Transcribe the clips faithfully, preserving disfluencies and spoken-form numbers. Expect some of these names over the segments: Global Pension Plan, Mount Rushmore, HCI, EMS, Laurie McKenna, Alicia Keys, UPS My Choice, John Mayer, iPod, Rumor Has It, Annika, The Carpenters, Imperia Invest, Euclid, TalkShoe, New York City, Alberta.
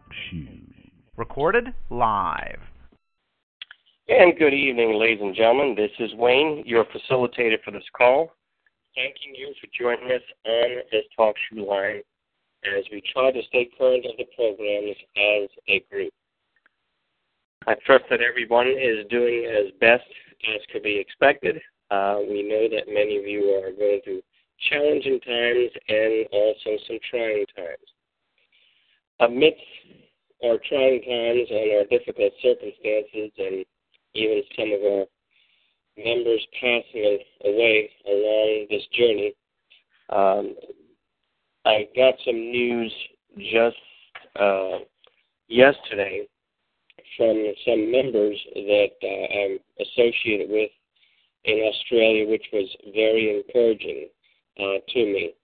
TalkShoe. Recorded live. And good evening, ladies and gentlemen. This is Wayne, your facilitator for this call. Thanking you for joining us on this TalkShoe line as we try to stay current of the programs as a group. I trust that everyone is doing as best as could be expected. Uh, we know that many of you are going through challenging times and also some trying times. Amidst our trying times and our difficult circumstances and even some of our members passing away along this journey, um, I got some news just uh, yesterday from some members that uh, I'm associated with in Australia, which was very encouraging uh, to me.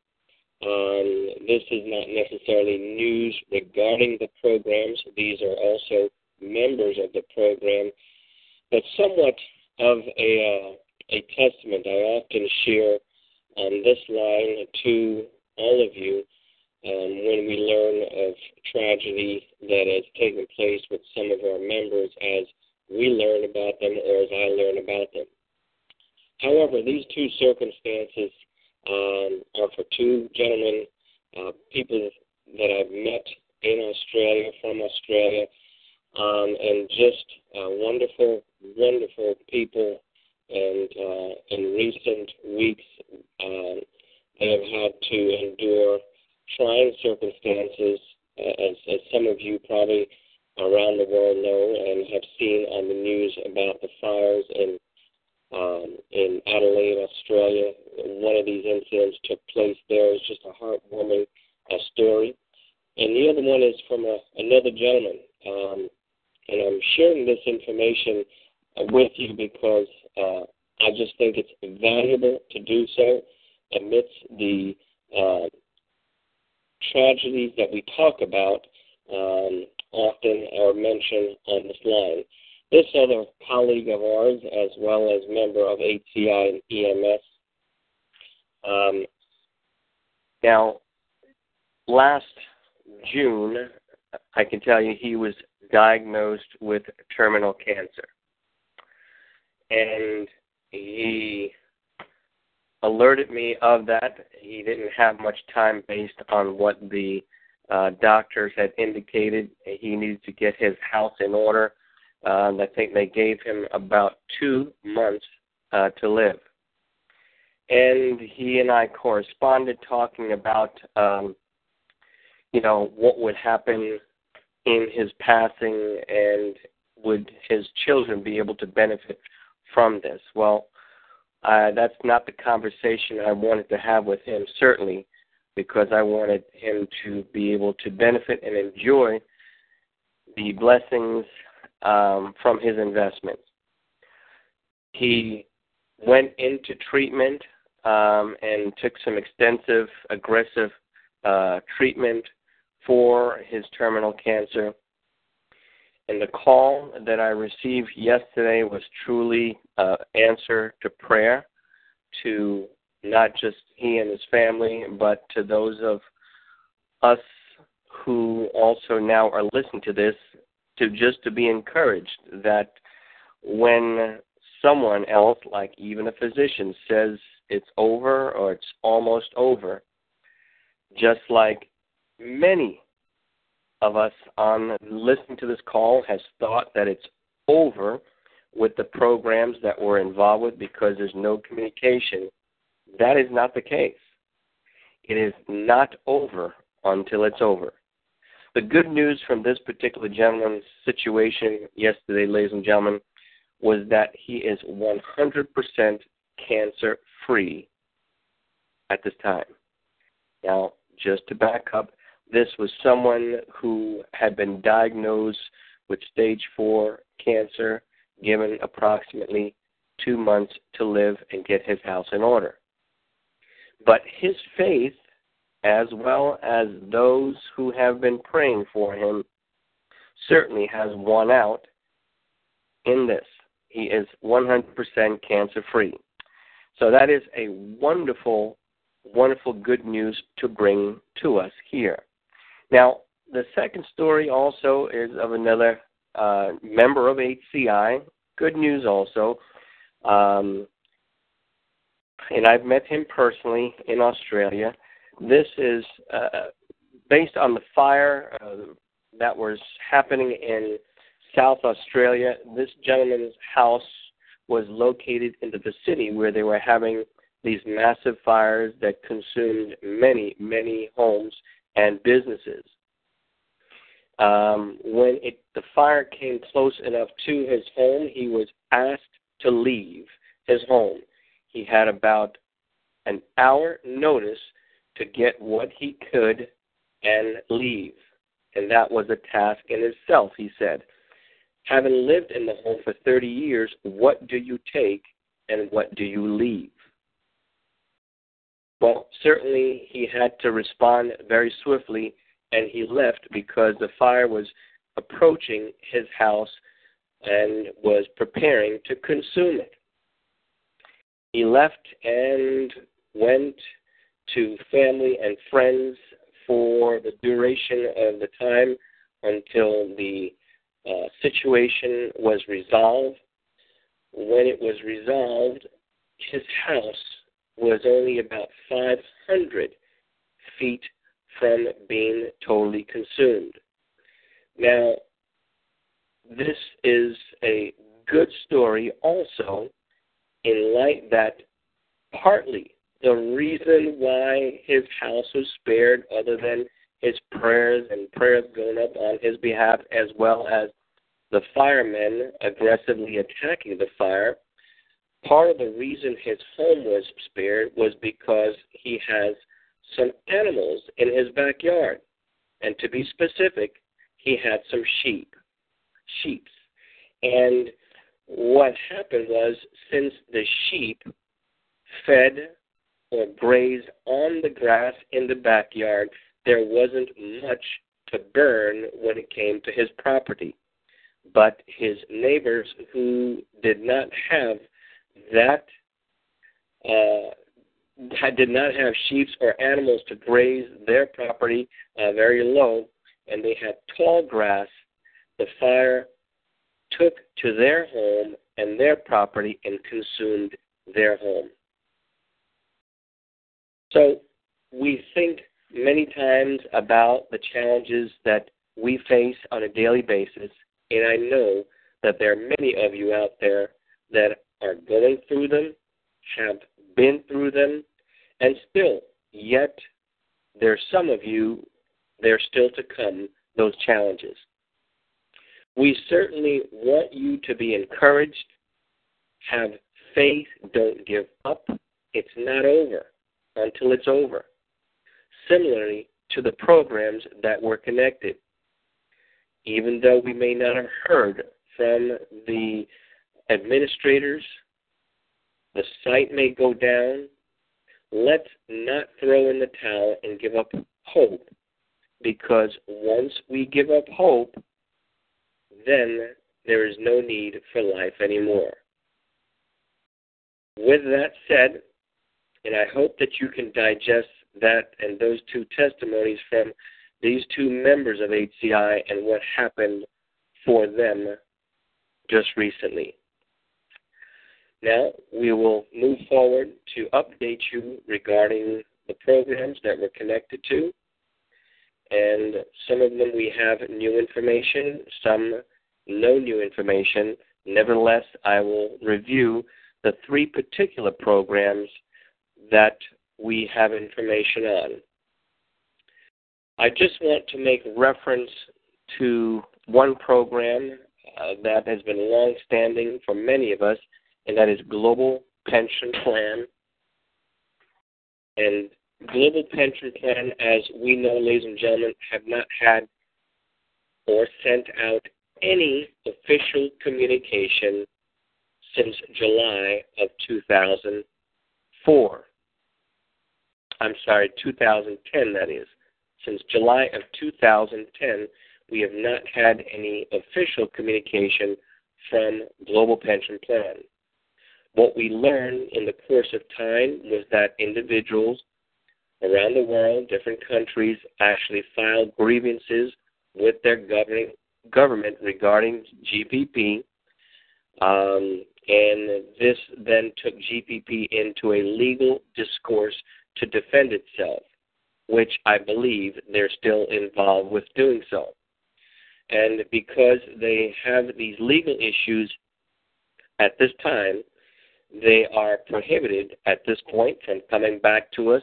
Um, this is not necessarily news regarding the programs. These are also members of the program, but somewhat of a, uh, a testament I often share on this line to all of you um, when we learn of tragedy that has taken place with some of our members as we learn about them or as I learn about them. However, these two circumstances um, are for two gentlemen, uh, people that I've met in Australia, from Australia, um, and just uh, wonderful, wonderful people. And uh, in recent weeks, uh, they have had to endure trying circumstances, as, as some of you probably around the world know and have seen on the news about the fires in Um, in Adelaide, Australia. One of these incidents took place there. It's just a heartwarming uh, story. And the other one is from a, another gentleman. Um, and I'm sharing this information with you because uh, I just think it's valuable to do so amidst the uh, tragedies that we talk about um, often or mention on this line. This other colleague of ours, as well as member of H C I and E M S. Um, now, last June, I can tell you he was diagnosed with terminal cancer. And he alerted me of that. He didn't have much time based on what the uh, doctors had indicated. He needed to get his house in order. Uh, and I think they gave him about two months uh, to live. And he and I corresponded talking about, um, you know, what would happen in his passing and would his children be able to benefit from this. Well, uh, that's not the conversation I wanted to have with him, certainly, because I wanted him to be able to benefit and enjoy the blessings Um, from his investments. He went into treatment um, and took some extensive, aggressive uh, treatment for his terminal cancer. And the call that I received yesterday was truly an uh, answer to prayer to not just he and his family, but to those of us who also now are listening to this, to just to be encouraged that when someone else, like even a physician, says it's over or it's almost over, just like many of us on listening to this call has thought that it's over with the programs that we're involved with because there's no communication, that is not the case. It is not over until it's over. The good news from this particular gentleman's situation yesterday, ladies and gentlemen, was that he is one hundred percent cancer-free at this time. Now, just to back up, this was someone who had been diagnosed with stage four cancer, given approximately two months to live and get his house in order. But his faith, as well as those who have been praying for him, certainly has won out in this. He is one hundred percent cancer-free. So that is a wonderful, wonderful good news to bring to us here. Now, the second story also is of another uh, member of H C I. Good news also. Um, and I've met him personally in Australia. This is uh, based on the fire uh, that was happening in South Australia. This gentleman's house was located in the vicinity where they were having these massive fires that consumed many, many homes and businesses. Um, when it, the fire came close enough to his home, he was asked to leave his home. He had about an hour notice to get what he could and leave, and that was a task in itself, he said. Having lived in the home for thirty years, what do you take and what do you leave? Well, certainly he had to respond very swiftly, and he left because the fire was approaching his house and was preparing to consume it. He left and went to family and friends for the duration of the time until the uh, situation was resolved. When it was resolved, his house was only about five hundred feet from being totally consumed. Now, this is a good story also in light that partly the reason why his house was spared, other than his prayers and prayers going up on his behalf, as well as the firemen aggressively attacking the fire, part of the reason his home was spared was because he has some animals in his backyard. And to be specific, he had some sheep. Sheep. And what happened was, since the sheep fed or grazed on the grass in the backyard, there wasn't much to burn when it came to his property. But his neighbors, who did not have that uh, did not have sheep or animals to graze their property uh, very low, and they had tall grass, the fire took to their home and their property and consumed their home. So we think many times about the challenges that we face on a daily basis, and I know that there are many of you out there that are going through them, have been through them, and still, yet, there's some of you, there's still to come those challenges. We certainly want you to be encouraged, have faith, don't give up. It's not over until it's over. Similarly to the programs that were connected. Even though we may not have heard from the administrators, the site may go down, let's not throw in the towel and give up hope, because once we give up hope, then there is no need for life anymore. With that said, and I hope that you can digest that and those two testimonies from these two members of H C I and what happened for them just recently. Now, we will move forward to update you regarding the programs that we're connected to. And some of them we have new information, some no new information. Nevertheless, I will review the three particular programs that we have information on. I just want to make reference to one program uh, that has been long-standing for many of us, and that is Global Pension Plan. And Global Pension Plan, as we know, ladies and gentlemen, have not had or sent out any official communication since July of two thousand four. I'm sorry, two thousand ten, that is. Since July of two thousand ten, we have not had any official communication from Global Pension Plan. What we learned in the course of time was that individuals around the world, different countries actually file grievances with their governing, government regarding G P P, um, and this then took G P P into a legal discourse to defend itself, which I believe they're still involved with doing so. And because they have these legal issues at this time, they are prohibited at this point from coming back to us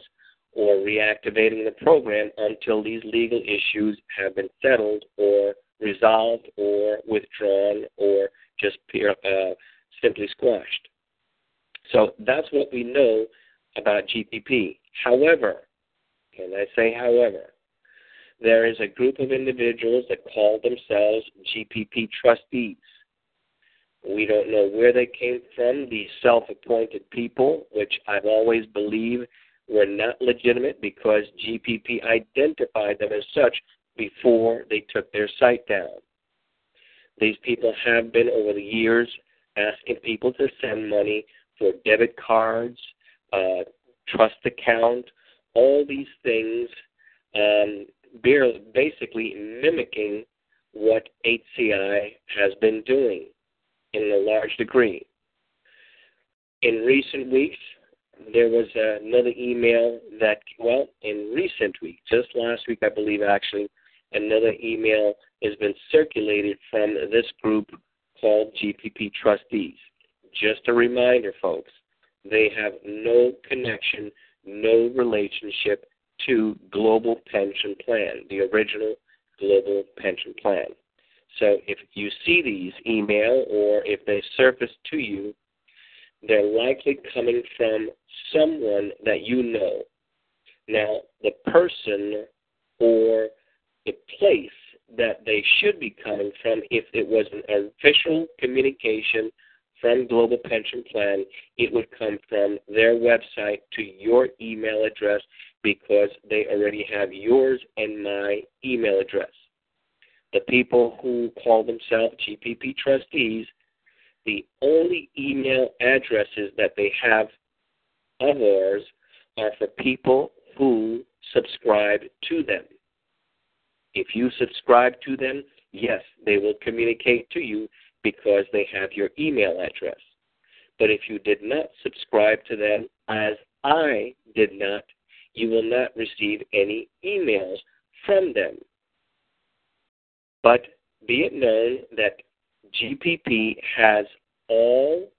or reactivating the program until these legal issues have been settled or resolved or withdrawn or just peer, uh, simply squashed. So that's what we know about G P P. However, and I say however, there is a group of individuals that call themselves G P P trustees. We don't know where they came from, these self-appointed people, which I've always believed were not legitimate because G P P identified them as such before they took their site down. These people have been, over the years, asking people to send money for debit cards, uh, trust account, all these things, um, basically mimicking what H C I has been doing in a large degree. In recent weeks, there was another email that, well, in recent weeks, just last week, I believe, actually, another email has been circulated from this group called G P P Trustees. Just a reminder, folks, they have no connection, no relationship to Global Pension Plan, the original Global Pension Plan. So if you see these email or if they surface to you, they're likely coming from someone that you know. Now, the person or the place that they should be coming from, if it was an official communication from Global Pension Plan, it would come from their website to your email address because they already have yours and my email address. The people who call themselves G P P trustees, the only email addresses that they have of ours are for people who subscribe to them. If you subscribe to them, yes, they will communicate to you because they have your email address. But if you did not subscribe to them, as I did not, you will not receive any emails from them. But be it known that G P P has all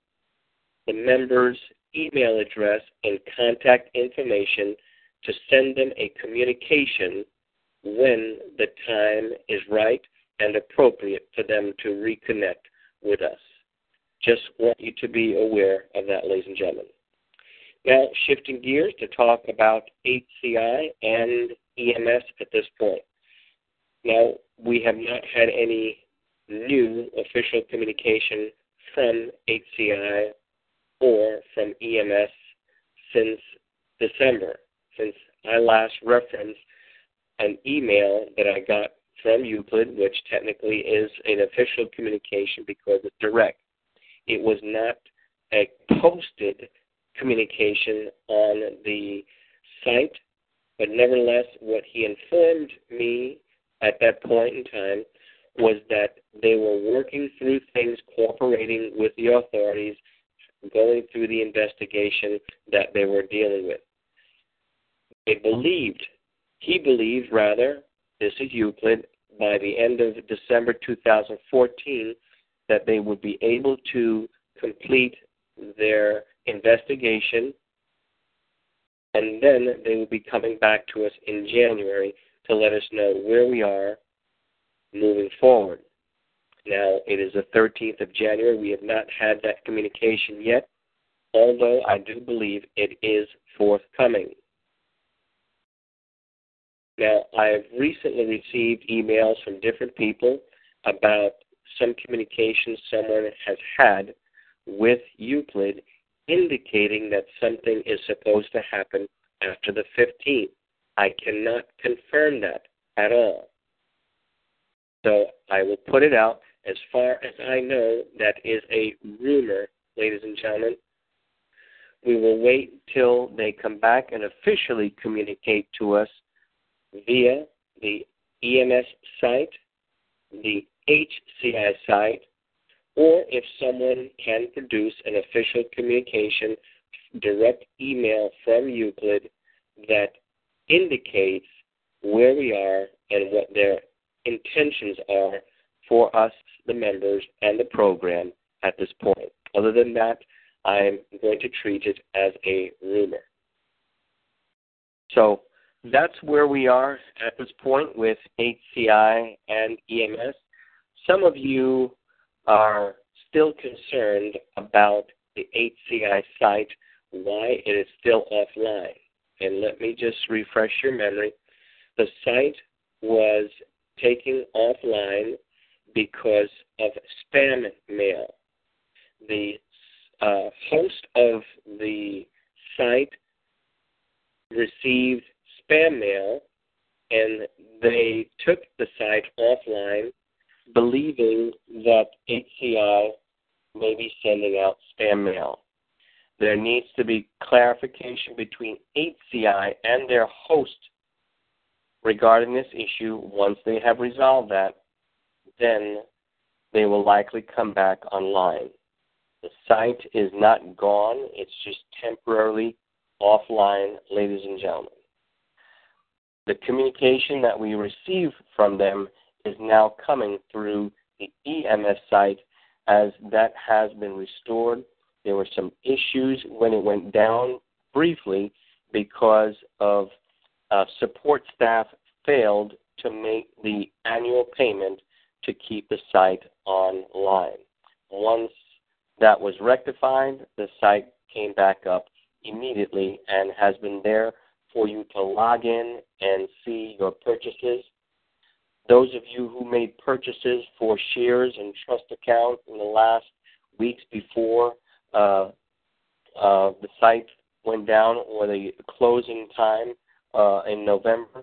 the members' email address and contact information to send them a communication when the time is right and appropriate for them to reconnect with us. Just want you to be aware of that, ladies and gentlemen. Now, shifting gears to talk about H C I and E M S at this point. Now, we have not had any new official communication from H C I or from E M S since December, since I last referenced an email that I got from Euclid, which technically is an official communication because it's direct. It was not a posted communication on the site, but nevertheless, what he informed me at that point in time was that they were working through things, cooperating with the authorities, going through the investigation that they were dealing with. They believed, he believed rather, this is Euclid, by the end of December two thousand fourteen, that they would be able to complete their investigation, and then they would be coming back to us in January to let us know where we are moving forward. Now, it is the thirteenth of January. We have not had that communication yet, although I do believe it is forthcoming. Now, I have recently received emails from different people about some communication someone has had with Euclid indicating that something is supposed to happen after the fifteenth. I cannot confirm that at all. So I will put it out. As far as I know, that is a rumor, ladies and gentlemen. we will wait till they come back and officially communicate to us via the E M S site, the H C I site, or if someone can produce an official communication, direct email from Euclid that indicates where we are and what their intentions are for us, the members, and the program at this point. Other than that, I'm going to treat it as a rumor. So that's where we are at this point with H C I and E M S. Some of you are still concerned about the H C I site, why it is still offline. And let me just refresh your memory. The site was taken offline because of spam mail. The uh, host of the site received spam mail, and they took the site offline, believing that H C I may be sending out spam mail. There needs to be clarification between H C I and their host regarding this issue. Once they have resolved that, then they will likely come back online. The site is not gone. It's just temporarily offline, ladies and gentlemen. The communication that we receive from them is now coming through the E M S site, as that has been restored. There were some issues when it went down briefly because of uh, support staff failed to make the annual payment to keep the site online. Once that was rectified, the site came back up immediately and has been there for you to log in and see your purchases. Those of you who made purchases for shares and trust accounts in the last weeks before uh, uh, the site went down, or the closing time uh, in November,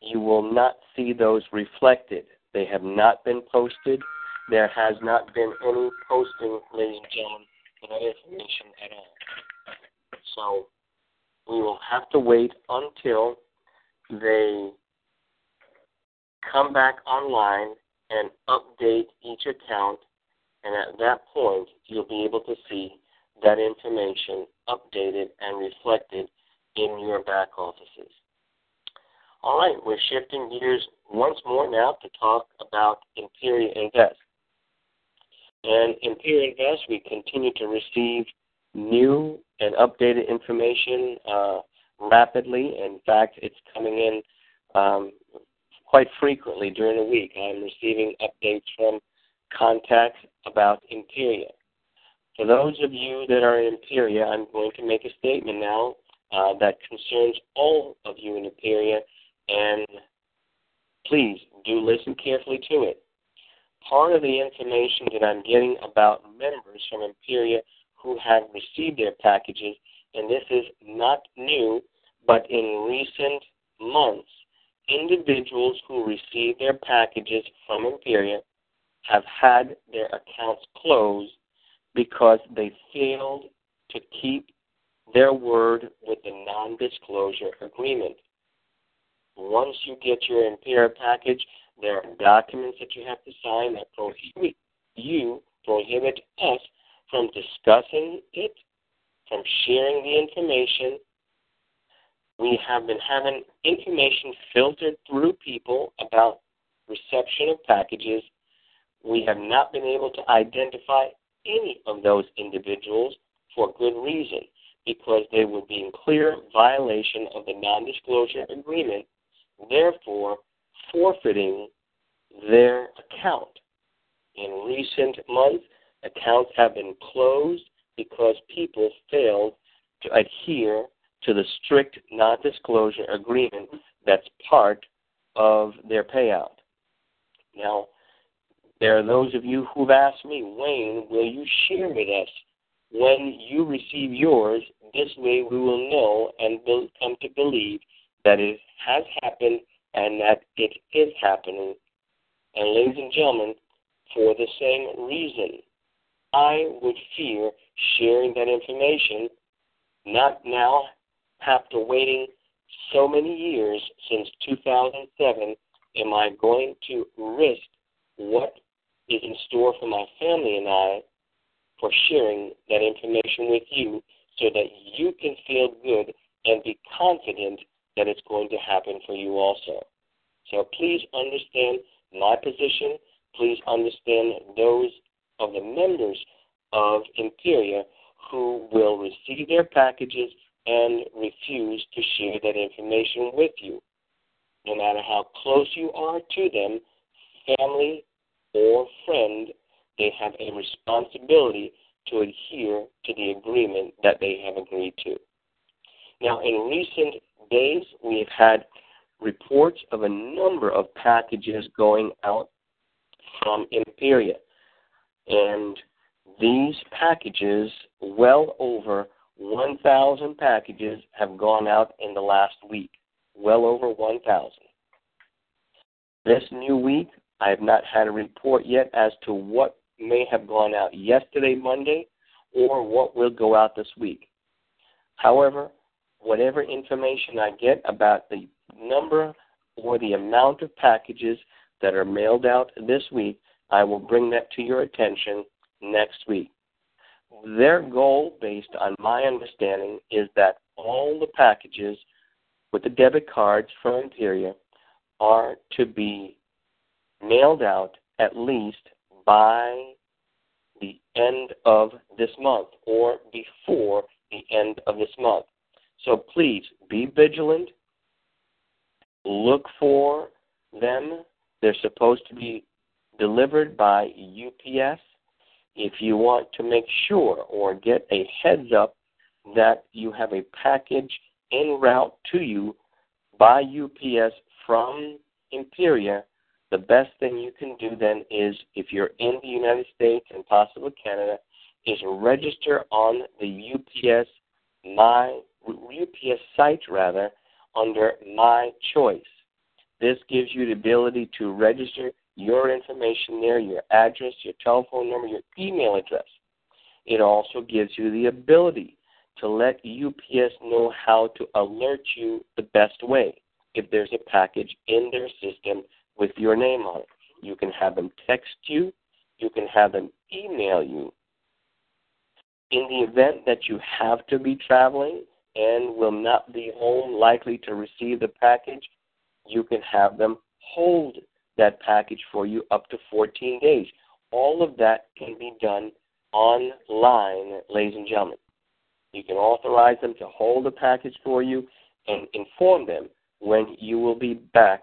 you will not see those reflected. They have not been posted. There has not been any posting, ladies and gentlemen, for that information at all. So we will have to wait until they come back online and update each account, and at that point, you'll be able to see that information updated and reflected in your back offices. All right, we're shifting gears once more now to talk about Imperia Invest. And Imperia Invest, we continue to receive new and updated information uh, rapidly. In fact, it's coming in um, quite frequently during the week. I'm receiving updates from contacts about Imperia. For those of you that are in Imperia, I'm going to make a statement now uh, that concerns all of you in Imperia, and please do listen carefully to it. Part of the information that I'm getting about members from Imperia who have received their packages, and this is not new, but in recent months, individuals who received their packages from Imperia have had their accounts closed because they failed to keep their word with the non-disclosure agreement. Once you get your Imperia package, there are documents that you have to sign that prohibit you, prohibit us from discussing it, from sharing the information. We have been having information filtered through people about reception of packages. We have not been able to identify any of those individuals for good reason, because they would be in clear violation of the non-disclosure agreement, therefore forfeiting their account. In recent months, accounts have been closed because people failed to adhere to the strict non-disclosure agreement that's part of their payout. Now, there are those of you who've asked me, Wayne, will you share with us when you receive yours? This way we will know and will come to believe that it has happened and that it is happening. And ladies and gentlemen, for the same reason, I would fear sharing that information not now after waiting so many years since two thousand seven, am I going to risk what is in store for my family and I for sharing that information with you so that you can feel good and be confident that it's going to happen for you also. So please understand my position. Please understand those of the members of Imperia who will receive their packages and refuse to share that information with you. No matter how close you are to them, family or friend, they have a responsibility to adhere to the agreement that they have agreed to. Now, in recent days, we have had reports of a number of packages going out from Imperia, and these packages, well over one thousand packages have gone out in the last week, well over one thousand. This new week, I have not had a report yet as to what may have gone out yesterday, Monday, or what will go out this week. However, whatever information I get about the number or the amount of packages that are mailed out this week, I will bring that to your attention next week. Their goal, based on my understanding, is that all the packages with the debit cards from Imperia are to be mailed out at least by the end of this month or before the end of this month. So please be vigilant. Look for them. They're supposed to be delivered by U P S. If you want to make sure or get a heads up that you have a package en route to you by U P S from Imperia, the best thing you can do then is, if you're in the United States and possibly Canada, is register on the U P S My U P S site rather under My Choice. This gives you the ability to register your information there, your address, your telephone number, your email address. It also gives you the ability to let U P S know how to alert you the best way. If there's a package in their system with your name on it, you can have them text you, you can have them email you. In the event that you have to be traveling and will not be home likely to receive the package, you can have them hold that package for you up to fourteen days. All of that can be done online, ladies and gentlemen. You can authorize them to hold the package for you and inform them when you will be back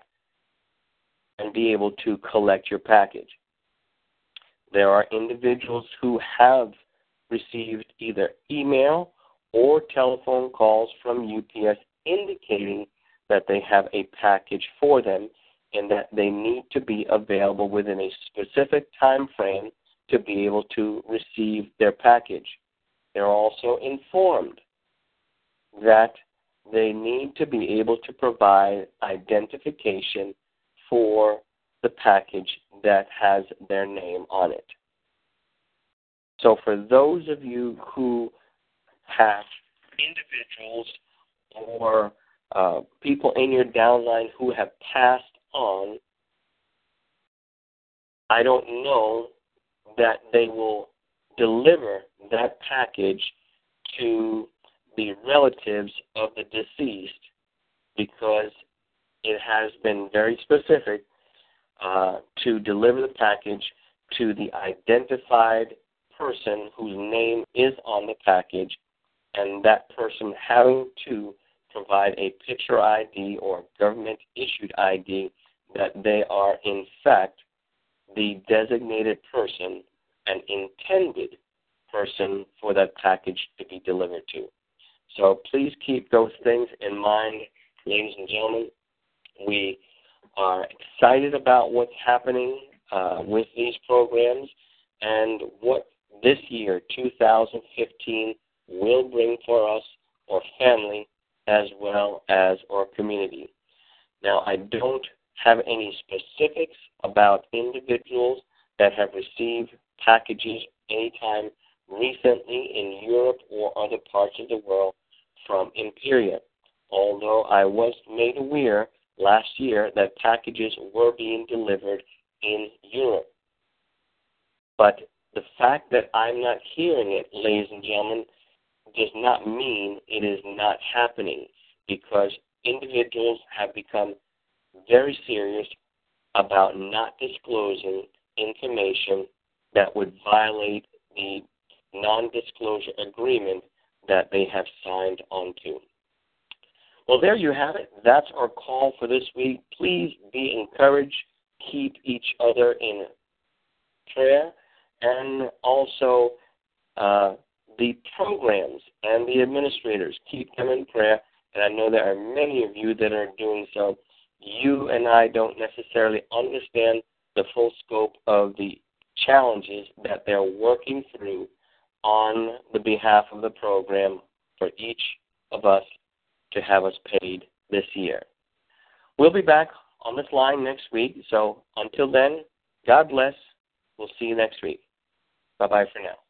and be able to collect your package. There are individuals who have received either email or telephone calls from U P S indicating that they have a package for them and that they need to be available within a specific time frame to be able to receive their package. They're also informed that they need to be able to provide identification for the package that has their name on it. So for those of you who have individuals or uh, people in your downline who have passed on, I don't know that they will deliver that package to the relatives of the deceased because it has been very specific uh, to deliver the package to the identified person whose name is on the package, and that person having to provide a picture I D or government-issued I D that they are, in fact, the designated person and intended person for that package to be delivered to. So please keep those things in mind, ladies and gentlemen. We are excited about what's happening uh, with these programs and what this year, two thousand fifteen, will bring for us, our family, as well as our community. Now, I don't have any specifics about individuals that have received packages anytime recently in Europe or other parts of the world. from Imperia, although I was made aware last year that packages were being delivered in Europe. But the fact that I'm not hearing it, ladies and gentlemen, does not mean it is not happening, because individuals have become very serious about not disclosing information that would violate the non-disclosure agreement that they have signed onto. Well, there you have it. That's our call for this week. Please be encouraged. Keep each other in prayer. And also uh, the programs and the administrators, keep them in prayer. And I know there are many of you that are doing so. You and I don't necessarily understand the full scope of the challenges that they're working through on the behalf of the program for each of us to have us paid this year. We'll be back on this line next week. So until then, God bless. We'll see you next week. Bye-bye for now.